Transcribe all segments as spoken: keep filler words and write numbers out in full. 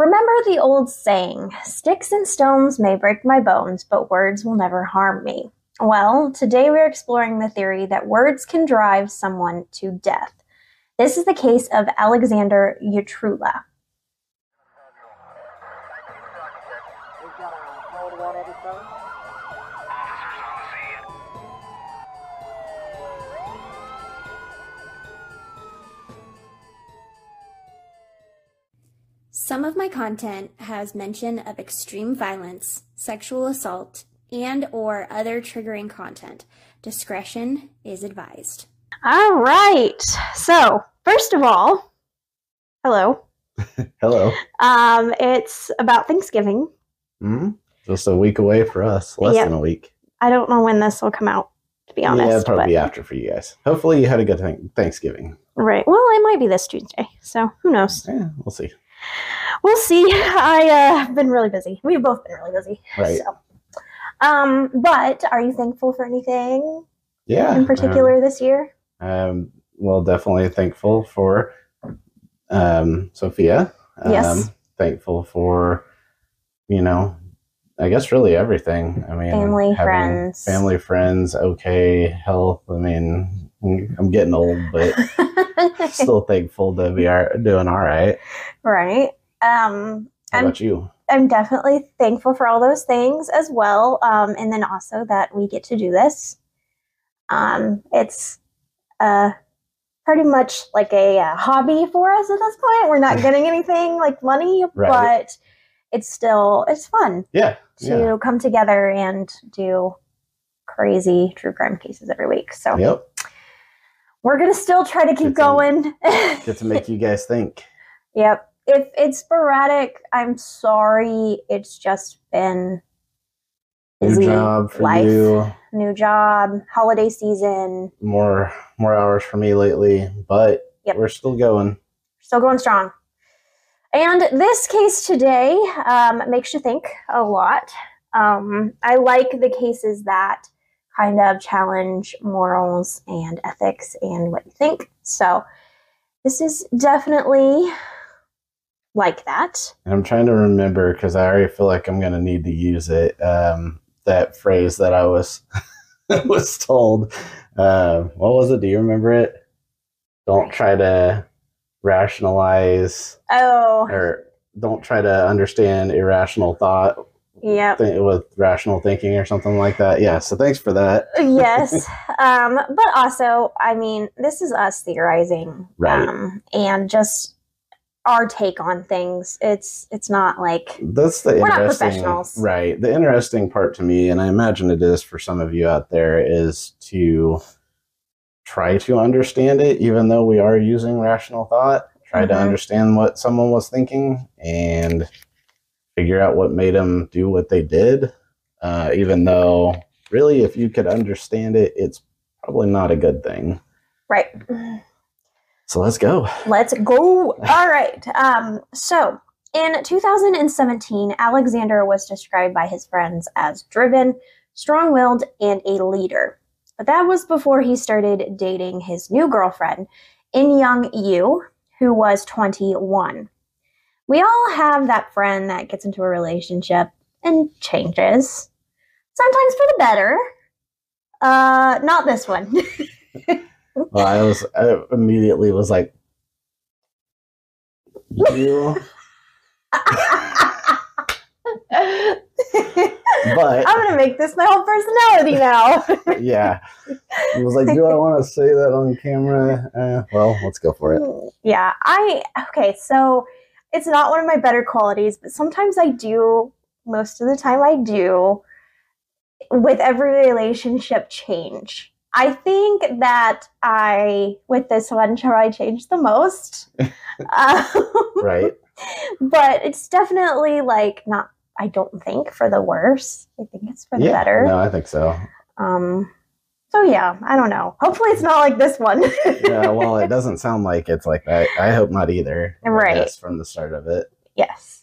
Remember the old saying, sticks and stones may break my bones, but words will never harm me. Well, today we're exploring the theory that words can drive someone to death. This is the case of Alexander Urtula. Some of my content has mention of extreme violence, sexual assault, and or other triggering content. Discretion is advised. All right. So, first of all, hello. Hello. Um, it's about Thanksgiving. Mm-hmm. Just a week away for us. Less yep. than a week. I don't know when this will come out, to be honest. Yeah, it'll probably but... be after for you guys. Hopefully you had a good th- Thanksgiving. Right. Well, it might be this Tuesday, so who knows? Yeah, we'll see. We'll see. I've uh, been really busy. We've both been really busy. Right. So. Um, but are you thankful for anything? Yeah. In particular um, this year? Um, well, definitely thankful for um, Sophia. Um, yes. Thankful for, you know, I guess really everything. I mean, family, friends. Family, friends, okay, health. I mean, I'm getting old, but still thankful to be are, doing all right. Right. Um, How about I'm, you? I'm definitely thankful for all those things as well. Um, and then also that we get to do this. Um, it's uh, pretty much like a, a hobby for us at this point. We're not getting anything like money, right. but it's still, it's fun. Yeah. To yeah. come together and do crazy true crime cases every week. So yep. we're going to still try to keep get to, going. Get to make you guys think. Yep. If it's sporadic, I'm sorry. It's just been busy. New job for life, you. New job, holiday season. More more hours for me lately, but yep. we're still going. Still going strong. And this case today um, makes you think a lot. Um, I like the cases that kind of challenge morals and ethics and what you think. So this is definitely like that. And I'm trying to remember because I already feel like I'm going to need to use it. Um, that phrase that I was was told. Uh, what was it? Do you remember it? Don't try to rationalize. Oh. Or don't try to understand irrational thought. Yeah. Th- with rational thinking or something like that. Yeah. So thanks for that. Yes. Um, but also, I mean, this is us theorizing. Right. Um, and just our take on things. It's it's not like that's the we're not professionals. Right. The interesting part to me, and I imagine it is for some of you out there, is to try to understand it, even though we are using rational thought. Try mm-hmm. to understand what someone was thinking and figure out what made them do what they did. Uh, even though, really, if you could understand it, it's probably not a good thing. Right. So let's go. Let's go. All right. Um, so in two thousand seventeen, Alexander was described by his friends as driven, strong-willed, and a leader. But that was before he started dating his new girlfriend, Inyoung You, who was twenty-one. We all have that friend that gets into a relationship and changes, sometimes for the better. Uh, not this one. Well, I was I immediately was like, you. But I'm gonna make this my whole personality now. Yeah, I was like, do I want to say that on camera? Uh, well, let's go for it. Yeah, I okay. So it's not one of my better qualities, but sometimes I do. Most of the time, I do. With every relationship change. I think that I, with this one, I changed the most. um, right. But it's definitely like not, I don't think for the worse. I think it's for the yeah, better. No, I think so. Um. So yeah, I don't know. Hopefully it's not like this one. Yeah, well, it doesn't sound like it's like that. I hope not either. Right. That's from the start of it. Yes.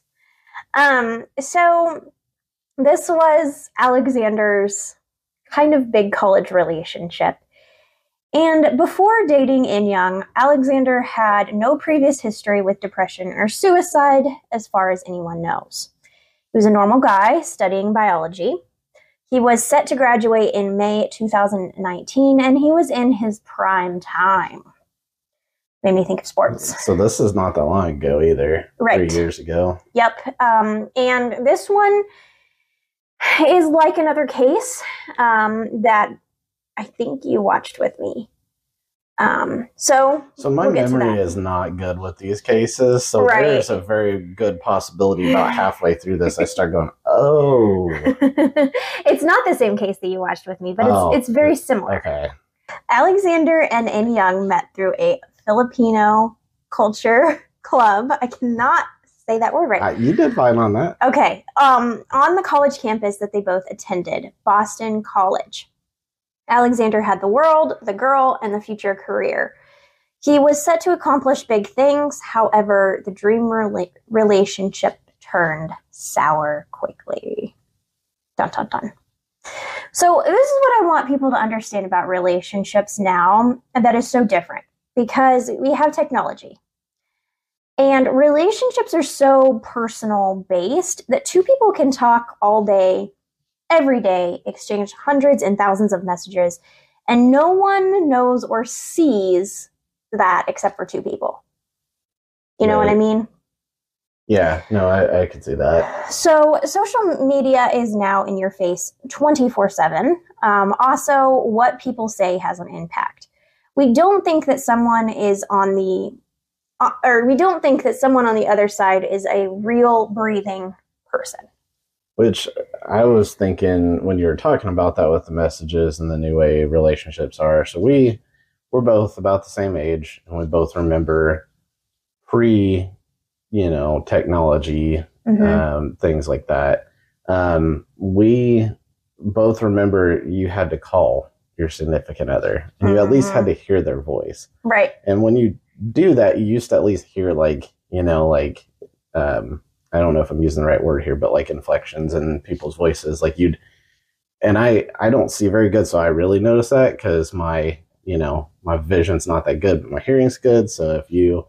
Um. So this was Alexander's kind of big college relationship. And before dating Inyoung, Alexander had no previous history with depression or suicide, as far as anyone knows. He was a normal guy studying biology. He was set to graduate in May two thousand nineteen, and he was in his prime time. Made me think of sports. So this is not that long ago either. Right. Three years ago. Yep. Um, and this one is like another case um, that I think you watched with me. Um, so, so my we'll memory is not good with these cases. So right. There's a very good possibility about halfway through this, I start going, oh, it's not the same case that you watched with me, but oh, it's, it's very similar. Okay. Alexander and Inyoung met through a Filipino culture club. I cannot say that word right. Uh, you did fine on that. Okay. Um, on the college campus that they both attended, Boston College. Alexander had the world, the girl, and the future career. He was set to accomplish big things. However, the dream rela- relationship turned sour quickly. Dun, dun, dun. So this is what I want people to understand about relationships now, and that is so different because we have technology. And relationships are so personal based that two people can talk all day, every day, exchange hundreds and thousands of messages, and no one knows or sees that except for two people. You know right. what I mean? Yeah, no, I, I can see that. So social media is now in your face twenty-four seven. Um, also, what people say has an impact. We don't think that someone is on the, uh, or we don't think that someone on the other side is a real breathing person. Which I was thinking when you were talking about that with the messages and the new way relationships are. So we we're both about the same age, and we both remember pre, you know, technology, mm-hmm. um, things like that. Um, we both remember you had to call your significant other, and you mm-hmm. at least had to hear their voice. Right. And when you do that, you used to at least hear like, you know, like, um, I don't know if I'm using the right word here, but like inflections in people's voices, like you'd, and I, I don't see very good. So I really notice that because my, you know, my vision's not that good, but my hearing's good. So if you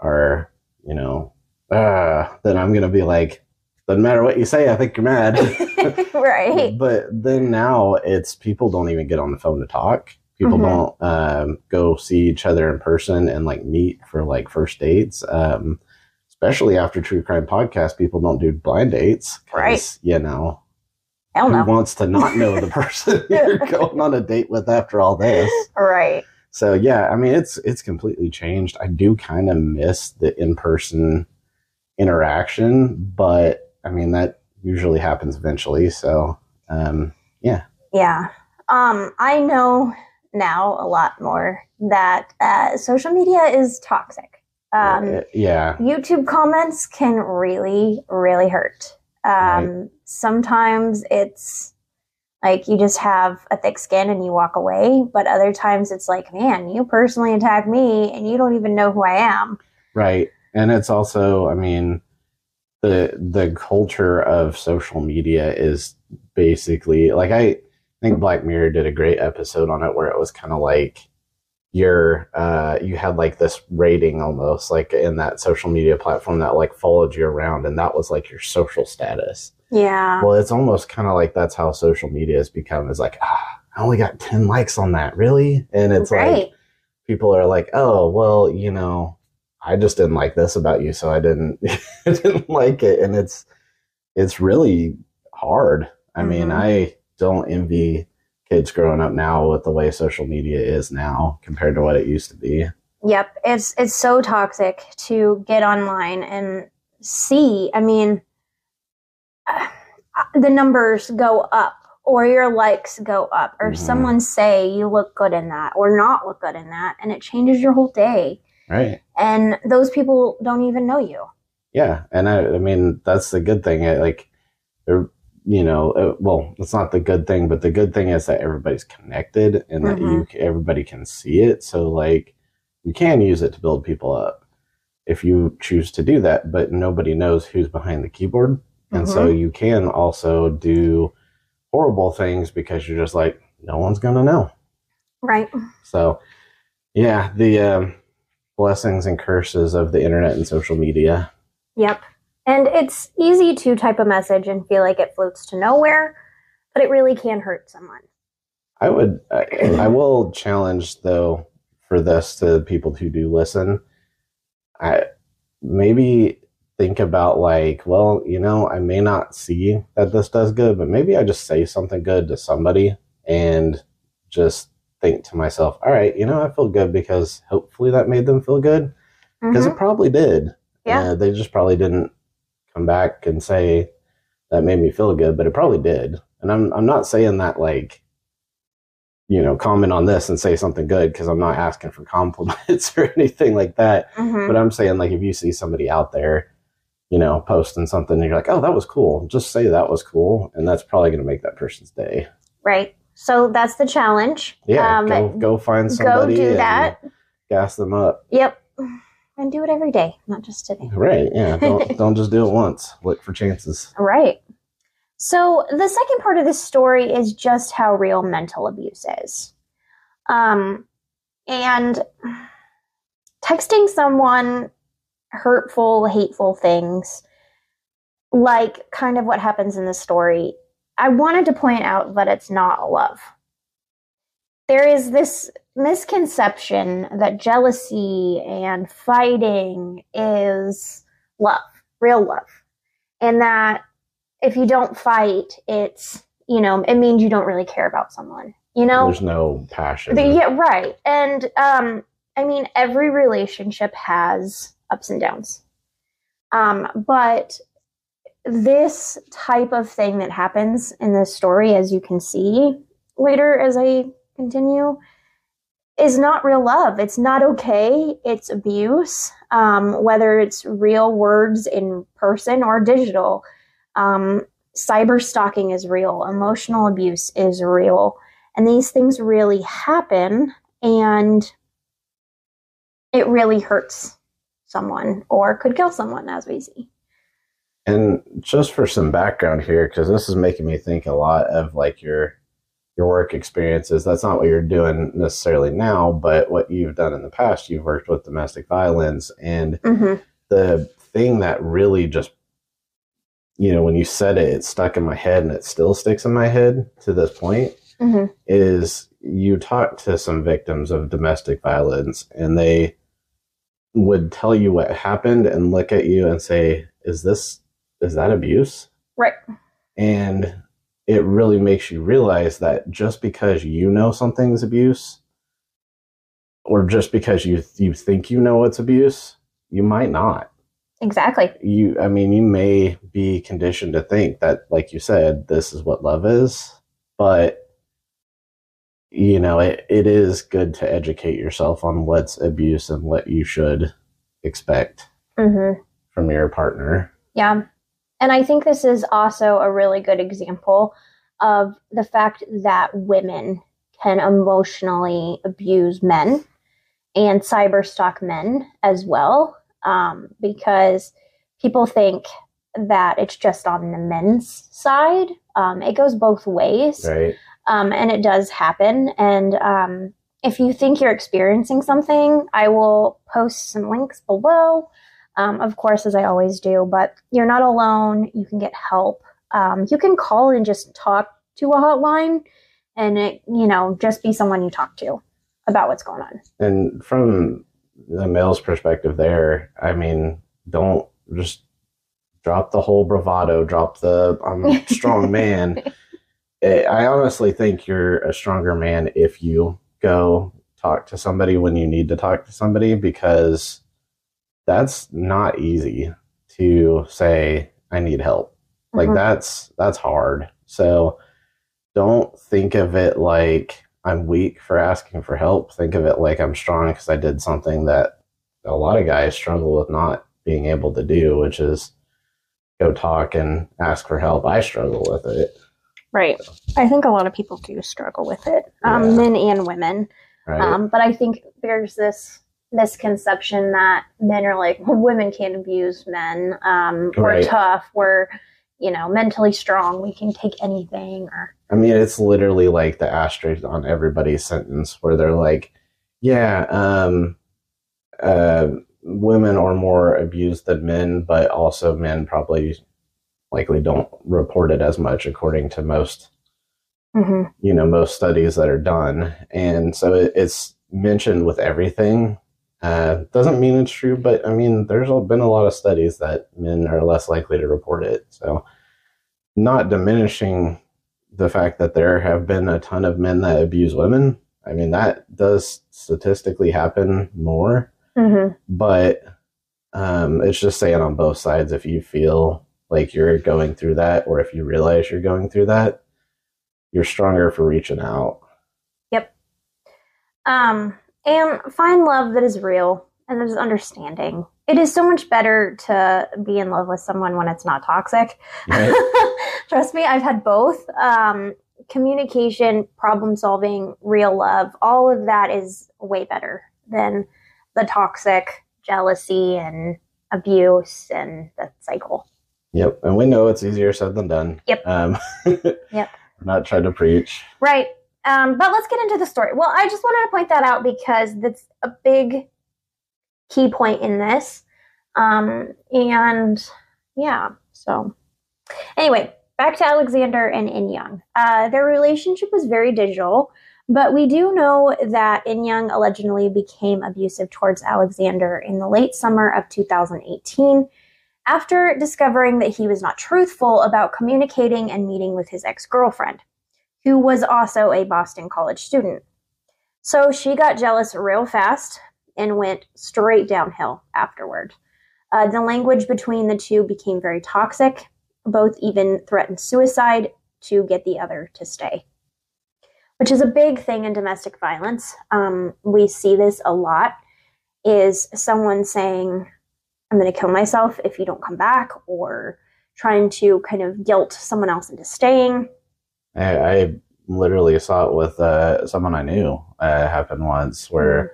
are, you know, ah, then I'm going to be like, doesn't matter what you say, I think you're mad. Right. But then now it's people don't even get on the phone to talk. People mm-hmm. don't um, go see each other in person and like meet for like first dates. Um, Especially after True Crime Podcast, people don't do blind dates. Right. You know, Hell no. Who wants to not know the person you're going on a date with after all this? Right. So, yeah, I mean, it's it's completely changed. I do kind of miss the in-person interaction, but, I mean, that usually happens eventually. So, um, yeah. Yeah. Um, I know now a lot more that uh, social media is toxic. Um, yeah. YouTube comments can really, really hurt. Um, right. Sometimes it's like you just have a thick skin and you walk away, but other times it's like, man, you personally attacked me and you don't even know who I am. Right. And it's also, I mean, the the culture of social media is basically like I think Black Mirror did a great episode on it where it was kind of like your uh you had like this rating almost like in that social media platform that like followed you around, and that was like your social status. Yeah. Well, it's almost kind of like that's how social media has become, is like, ah, I only got ten likes on that, really? And it's right. like people are like, oh, well, you know, I just didn't like this about you, so I didn't I didn't like it. And it's it's really hard. I mm-hmm. mean, I don't envy kids growing up now with the way social media is now compared to what it used to be. Yep. It's, it's so toxic to get online and see, I mean, uh, the numbers go up or your likes go up or mm-hmm. someone say you look good in that or not look good in that. And it changes your whole day. Right. And those people don't even know you. Yeah. And I, I mean, that's the good thing. I, like they're, you know, uh, well, it's not the good thing, but the good thing is that everybody's connected and mm-hmm. that you everybody can see it. So, like, you can use it to build people up if you choose to do that, but nobody knows who's behind the keyboard. Mm-hmm. And so you can also do horrible things because you're just like, no one's going to know. Right. So, yeah, the um, blessings and curses of the internet and social media. Yep. And it's easy to type a message and feel like it floats to nowhere, but it really can hurt someone. I would, I, I will challenge, though, for this to people who do listen. I maybe think about, like, well, you know, I may not see that this does good, but maybe I just say something good to somebody and just think to myself, all right, you know, I feel good because hopefully that made them feel good, because mm-hmm. it probably did. Yeah. Uh, they just probably didn't come back and say that made me feel good, but it probably did. And I'm I'm not saying that, like, you know, comment on this and say something good, because I'm not asking for compliments or anything like that. Mm-hmm. But I'm saying, like, if you see somebody out there, you know, posting something and you're like, oh, that was cool, just say that was cool. And that's probably going to make that person's day. Right. So that's the challenge. Yeah. Um, go, go find somebody. Go do that. Gas them up. Yep. And do it every day, not just today. Right. Yeah. Don't, don't just do it once. Look for chances. Right. So the second part of this story is just how real mental abuse is. Um, and texting someone hurtful, hateful things, like kind of what happens in the story, I wanted to point out that it's not love. There is this misconception that jealousy and fighting is love, real love, and that if you don't fight, it's, you know, it means you don't really care about someone, you know? There's no passion. But yeah, right. And, um, I mean, every relationship has ups and downs. Um, but this type of thing that happens in this story, as you can see later as I continue, is not real love. It's not okay. It's abuse, um, whether it's real words in person or digital. Um, cyber stalking is real. Emotional abuse is real. And these things really happen, and it really hurts someone or could kill someone, as we see. And just for some background here, because this is making me think a lot of, like, your your work experiences. That's not what you're doing necessarily now, but what you've done in the past, you've worked with domestic violence. And mm-hmm. the thing that really just, you know, when you said it, it stuck in my head, and it still sticks in my head to this point, mm-hmm. is you talk to some victims of domestic violence, and they would tell you what happened and look at you and say, is this, is that abuse? Right. And it really makes you realize that just because you know something's abuse, or just because you, you think you know it's abuse, you might not. Exactly. You, I mean, you may be conditioned to think that, like you said, this is what love is, but, you know, it, it is good to educate yourself on what's abuse and what you should expect mm-hmm. from your partner. Yeah. And I think this is also a really good example of the fact that women can emotionally abuse men and cyberstalk men as well. Um, because people think that it's just on the men's side. Um, it goes both ways. Right. Um, and it does happen. And um, if you think you're experiencing something, I will post some links below, um, of course, as I always do. But you're not alone. You can get help. Um, you can call and just talk to a hotline, and, it, you know, just be someone you talk to about what's going on. And from the male's perspective there, I mean, don't just drop the whole bravado, drop the I'm a strong man. I honestly think you're a stronger man if you go talk to somebody when you need to talk to somebody, because that's not easy to say, I need help. Mm-hmm. Like that's, that's hard. So don't think of it like I'm weak for asking for help. Think of it like I'm strong because I did something that a lot of guys struggle with not being able to do, which is go talk and ask for help. I struggle with it. Right. So. I think a lot of people do struggle with it, um, yeah. men and women. Right. Um, but I think there's this misconception that men are like, well, women can't abuse men. Um, we're right. tough. We're you know, mentally strong. We can take anything. Or I mean, it's literally like the asterisk on everybody's sentence where they're like, yeah, um, uh, women are more abused than men, but also men probably likely don't report it as much, according to most, mm-hmm. you know, most studies that are done. And so it, it's mentioned with everything. Uh, doesn't mean it's true, but I mean, there's been a lot of studies that men are less likely to report it. So not diminishing the fact that there have been a ton of men that abuse women. I mean, that does statistically happen more, mm-hmm. but um, it's just saying on both sides, if you feel like you're going through that, or if you realize you're going through that, you're stronger for reaching out. Yep. Um, And find love that is real and that is understanding. It is so much better to be in love with someone when it's not toxic. Right. Trust me, I've had both. Um, communication, problem solving, real love, all of that is way better than the toxic jealousy and abuse and that cycle. Yep. And we know it's easier said than done. Yep. Um, yep. I'm not trying to preach. Right. Um, but let's get into the story. Well, I just wanted to point that out because that's a big key point in this. Um, and yeah, so anyway, back to Alexander and Inyoung. Uh, their relationship was very digital, but we do know that Inyoung allegedly became abusive towards Alexander in the late summer of two thousand eighteen after discovering that he was not truthful about communicating and meeting with his ex-girlfriend, who was also a Boston College student. So she got jealous real fast and went straight downhill afterward. Uh, the language between the two became very toxic. Both even threatened suicide to get the other to stay, which is a big thing in domestic violence. Um, we see this a lot, is someone saying, I'm going to kill myself if you don't come back, or trying to kind of guilt someone else into staying. I, I literally saw it with uh, someone I knew uh, happen once where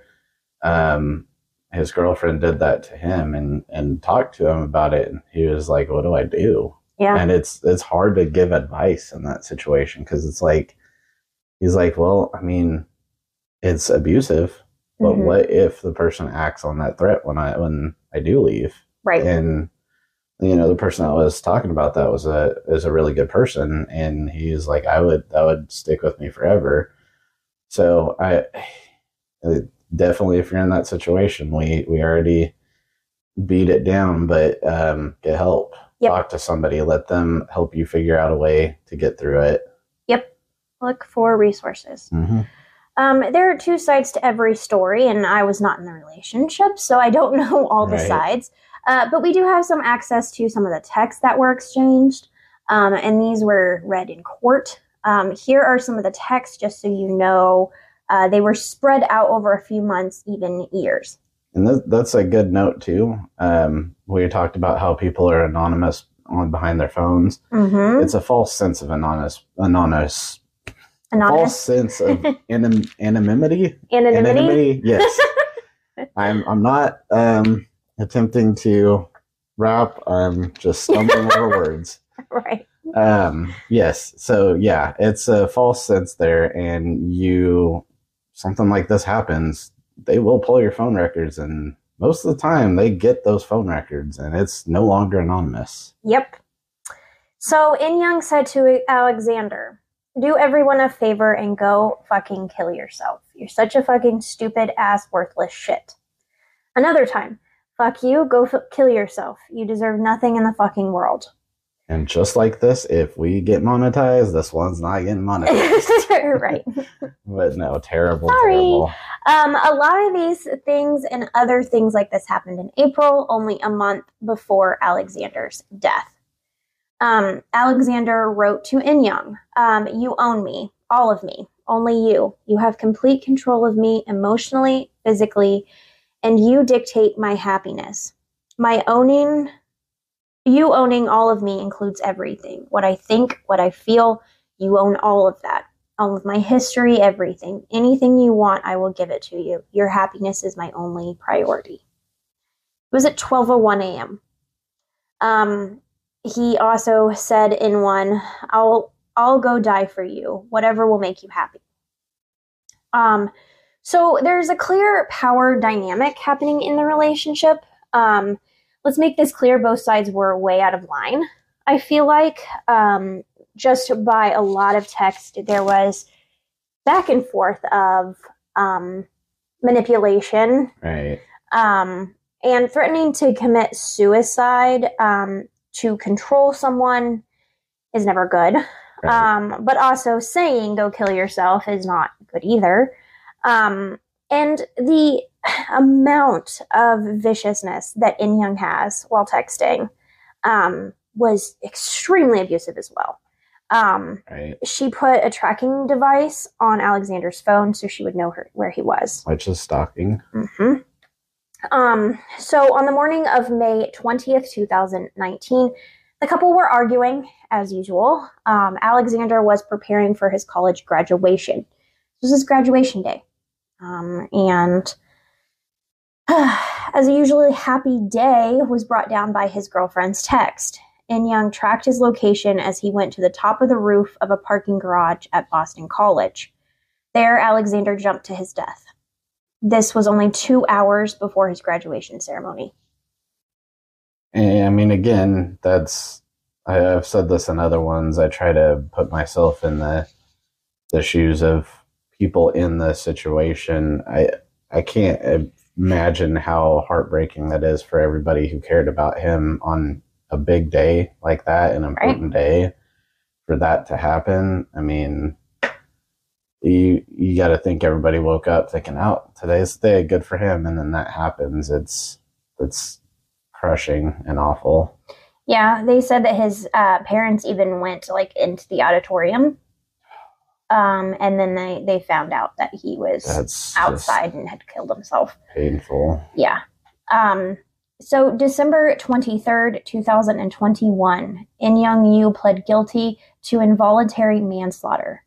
um, his girlfriend did that to him and, and talked to him about it. And he was like, what do I do? Yeah. And it's it's hard to give advice in that situation because it's like, he's like, well, I mean, it's abusive. But mm-hmm. what if the person acts on that threat when I when I do leave? Right. And you know, the person I was talking about that was a is a really good person, and he's like, I would that would stick with me forever. So I definitely, if you're in that situation, we we already beat it down, but um, get help, yep. Talk to somebody, let them help you figure out a way to get through it. Yep, look for resources. Mm-hmm. Um, there are two sides to every story, and I was not in the relationship, so I don't know all right. the sides. Uh, but we do have some access to some of the texts that were exchanged, um, and these were read in court. Um, here are some of the texts, just so you know. Uh, they were spread out over a few months, even years. And th- that's a good note, too. Um, we talked about how people are anonymous on behind their phones. Mm-hmm. It's a false sense of anonymous, anonymous, anonymous. false sense of anim- anonymity. Anonymity? Anonymity, yes. I'm, I'm not... Um, attempting to rap, I'm just stumbling over words. Right. Um, yes. So yeah, it's a false sense there, and you something like this happens, they will pull your phone records, and most of the time they get those phone records, and it's no longer anonymous. Yep. So Inyoung said to Alexander, "Do everyone a favor and go fucking kill yourself. You're such a fucking stupid ass, worthless shit." Another time. Fuck you, go f- kill yourself. You deserve nothing in the fucking world. And just like this, if we get monetized, this one's not getting monetized. Right. But no, terrible, Sorry. terrible. Um, a lot of these things and other things like this happened in April, only a month before Alexander's death. Um, Alexander wrote to Inyoung, um, you own me, all of me, only you. You have complete control of me emotionally, physically, and you dictate my happiness. My owning, you owning all of me includes everything. What I think, what I feel, you own all of that. All of my history, everything. Anything you want, I will give it to you. Your happiness is my only priority. It was at twelve oh one a.m. Um, he also said in one, I'll I'll go die for you, whatever will make you happy. Um, so there's a clear power dynamic happening in the relationship. Um, let's make this clear. Both sides were way out of line, I feel like. Um, just by a lot of text, there was back and forth of um, manipulation. Right. Um, and threatening to commit suicide um, to control someone is never good. Right. Um, but also saying, go kill yourself is not good either. Um, and the amount of viciousness that Inyoung has while texting um, was extremely abusive as well. Um, right. She put a tracking device on Alexander's phone so she would know her, where he was. Which is stalking. Mm-hmm. Um, so on the morning of May twentieth, twenty nineteen, the couple were arguing as usual. Um, Alexander was preparing for his college graduation. This is graduation day. Um, and uh, as a usually happy day was brought down by his girlfriend's text. Inyoung tracked his location as he went to the top of the roof of a parking garage at Boston College. There, Alexander jumped to his death. This was only two hours before his graduation ceremony. I mean, again, that's, I, I've said this in other ones. I try to put myself in the the shoes of people in the situation. I I can't imagine how heartbreaking that is for everybody who cared about him on a big day like that, an important right. day, for that to happen. I mean, you you got to think everybody woke up thinking, oh, today's the day, good for him. And then that happens. It's, it's crushing and awful. Yeah. They said that his uh, parents even went like into the auditorium. Um, and then they, they found out that he was That's outside and had killed himself. Painful. Yeah. Um, so December twenty-third, twenty twenty-one, Inyoung You pled guilty to involuntary manslaughter.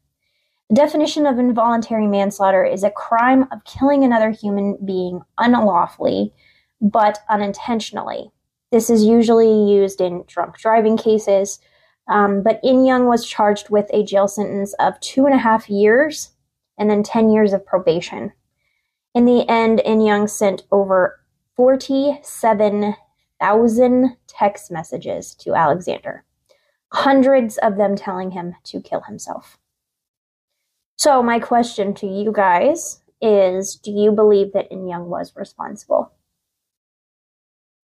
The definition of involuntary manslaughter is a crime of killing another human being unlawfully, but unintentionally. This is usually used in drunk driving cases, um, but Inyoung was charged with a jail sentence of two and a half years and then ten years of probation. In the end, Inyoung sent over forty-seven thousand text messages to Alexander, hundreds of them telling him to kill himself. So my question to you guys is, do you believe that Inyoung was responsible?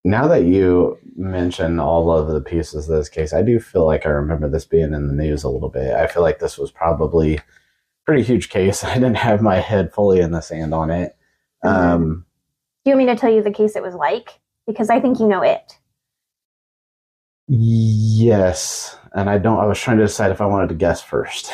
Now that you mention all of the pieces of this case, I do feel like I remember this being in the news a little bit. I feel like this was probably a pretty huge case. I didn't have my head fully in the sand on it. Mm-hmm. Um, do you want me to tell you the case it was like? Because I think you know it. Yes. And I don't, I was trying to decide if I wanted to guess first,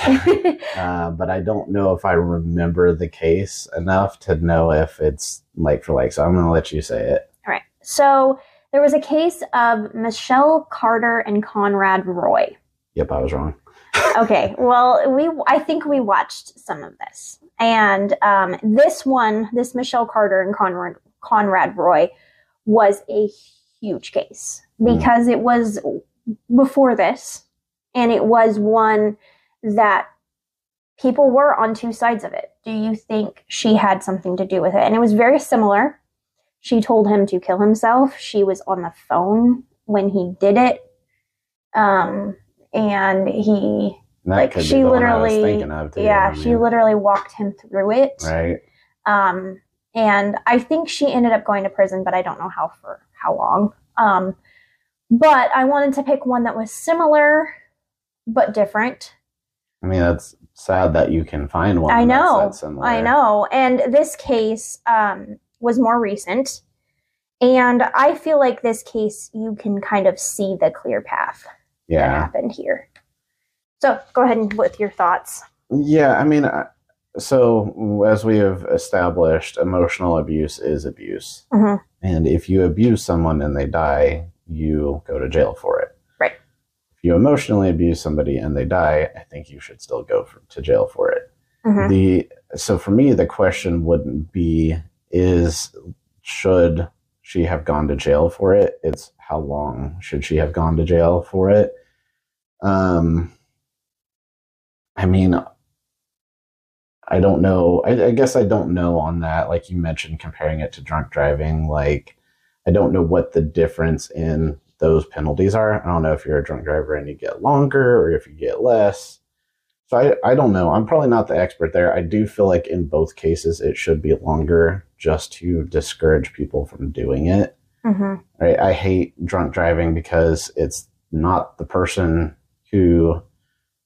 uh, but I don't know if I remember the case enough to know if it's like for like, so I'm going to let you say it. All right. So there was a case of Michelle Carter and Conrad Roy. Yep. I was wrong. Okay. Well, we, I think we watched some of this, and um, this one, this Michelle Carter and Conrad, Conrad Roy was a huge case because mm. it was before this. And it was one that people were on two sides of it. Do you think she had something to do with it? And it was very similar. She told him to kill himself. She was on the phone when he did it. Um, and he, and like, she literally, of, yeah, I mean. she literally walked him through it. Right. Um, and I think she ended up going to prison, but I don't know how for how long. Um, but I wanted to pick one that was similar but different. I mean, that's sad that you can find one. I know. That's that similar. I know. And this case um, was more recent. And I feel like this case, you can kind of see the clear path yeah. that happened here. So go ahead and with your thoughts. Yeah, I mean, so as we have established, emotional abuse is abuse. Mm-hmm. And if you abuse someone and they die, you go to jail for it. You emotionally abuse somebody and they die, I think you should still go for, to jail for it. Mm-hmm. The so for me, the question wouldn't be is should she have gone to jail for it. It's how long should she have gone to jail for it? Um, I mean, I don't know. I, I guess I don't know on that. Like you mentioned, comparing it to drunk driving, like I don't know what the difference in those penalties are. I don't know if you're a drunk driver and you get longer or if you get less. So I, I don't know. I'm probably not the expert there. I do feel like in both cases, it should be longer just to discourage people from doing it. Mm-hmm. Right? I hate drunk driving because it's not the person who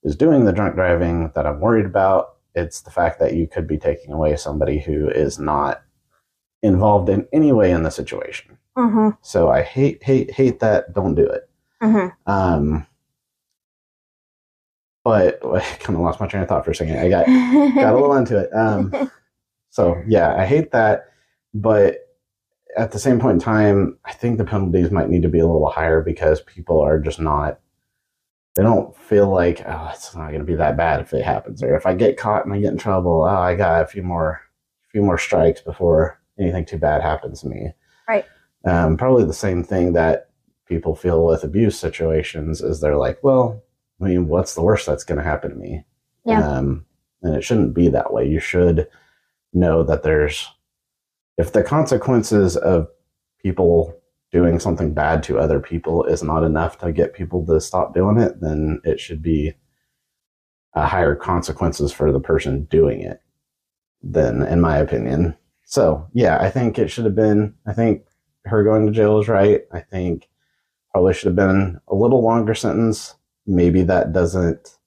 is doing the drunk driving that I'm worried about. It's the fact that you could be taking away somebody who is not involved in any way in the situation. Mm-hmm. So I hate, hate, hate that. Don't do it. Mm-hmm. Um, but I kind of lost my train of thought for a second. I got, got a little into it. Um, so yeah, I hate that. But at the same point in time, I think the penalties might need to be a little higher because people are just not, they don't feel like, oh, it's not going to be that bad if it happens. Or if I get caught and I get in trouble, oh, I got a few more, few more strikes before anything too bad happens to me. Right. Um, probably the same thing that people feel with abuse situations is they're like, well, I mean, what's the worst that's going to happen to me? Yeah. Um, and it shouldn't be that way. You should know that there's, if the consequences of people doing something bad to other people is not enough to get people to stop doing it, then it should be a higher consequences for the person doing it, then, in my opinion. So, yeah, I think it should have been, I think her going to jail is right. I think probably should have been a little longer sentence. Maybe that doesn't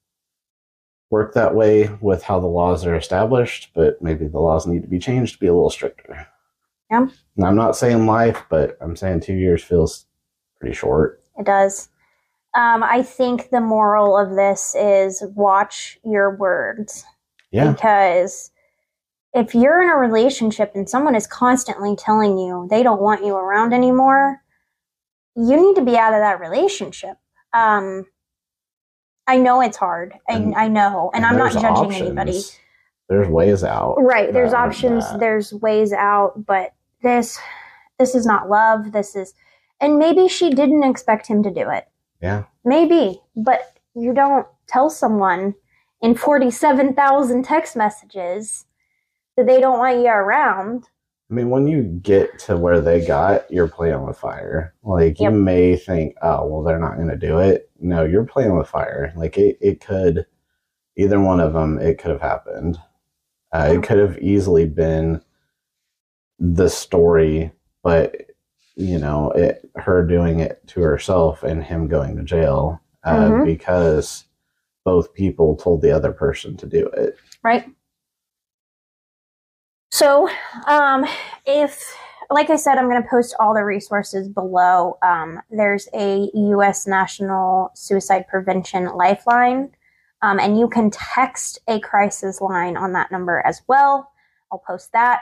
work that way with how the laws are established, but maybe the laws need to be changed to be a little stricter. Yeah. And I'm not saying life, but I'm saying two years feels pretty short. It does. Um, I think the moral of this is watch your words. Yeah. Because if you're in a relationship and someone is constantly telling you they don't want you around anymore, you need to be out of that relationship. Um, I know it's hard. I, and, I know. And, and I'm not judging options. Anybody. There's ways out. Right. There's options. There's ways out. But this, this is not love. This is, and maybe she didn't expect him to do it. Yeah. Maybe. But you don't tell someone in forty-seven thousand text messages that they don't want you around. I mean, when you get to where they got, you're playing with fire. Like, yep. You may think, oh, well, they're not going to do it. No, you're playing with fire. Like, it, it could, either one of them, it could have happened. Uh, it could have easily been the story, but, you know, it, her doing it to herself and him going to jail uh, mm-hmm. because both people told the other person to do it. Right. So, um, if, like I said, I'm going to post all the resources below. Um, there's a U S National Suicide Prevention Lifeline, um, and you can text a crisis line on that number as well. I'll post that.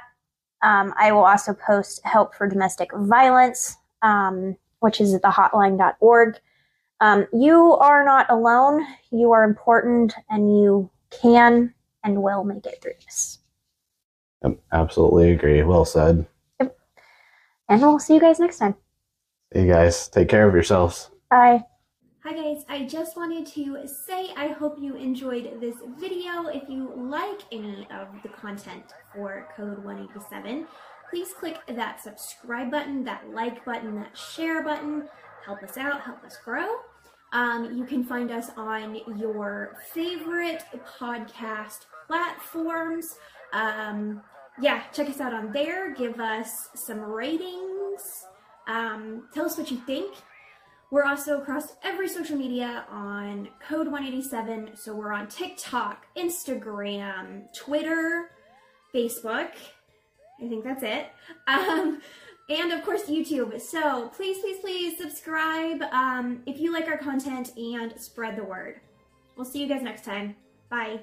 Um, I will also post Help for Domestic Violence, um, which is at the hotline dot org. Um, you are not alone. You are important, and you can and will make it through this. Absolutely agree. Well said. Yep. And we'll see you guys next time. You guys take care of yourselves. Bye. Hi guys, I just wanted to say I hope you enjoyed this video. If you like any of the content for Code one eighty-seven, please click that subscribe button, that like button, that share button. Help us out, help us grow. Um, you can find us on your favorite podcast platforms. Um, yeah, check us out on there. Give us some ratings. Um, tell us what you think. We're also across every social media on Code one eighty-seven. So we're on TikTok, Instagram, Twitter, Facebook. I think that's it. Um, and of course, YouTube. So please, please, please subscribe um, if you like our content and spread the word. We'll see you guys next time. Bye.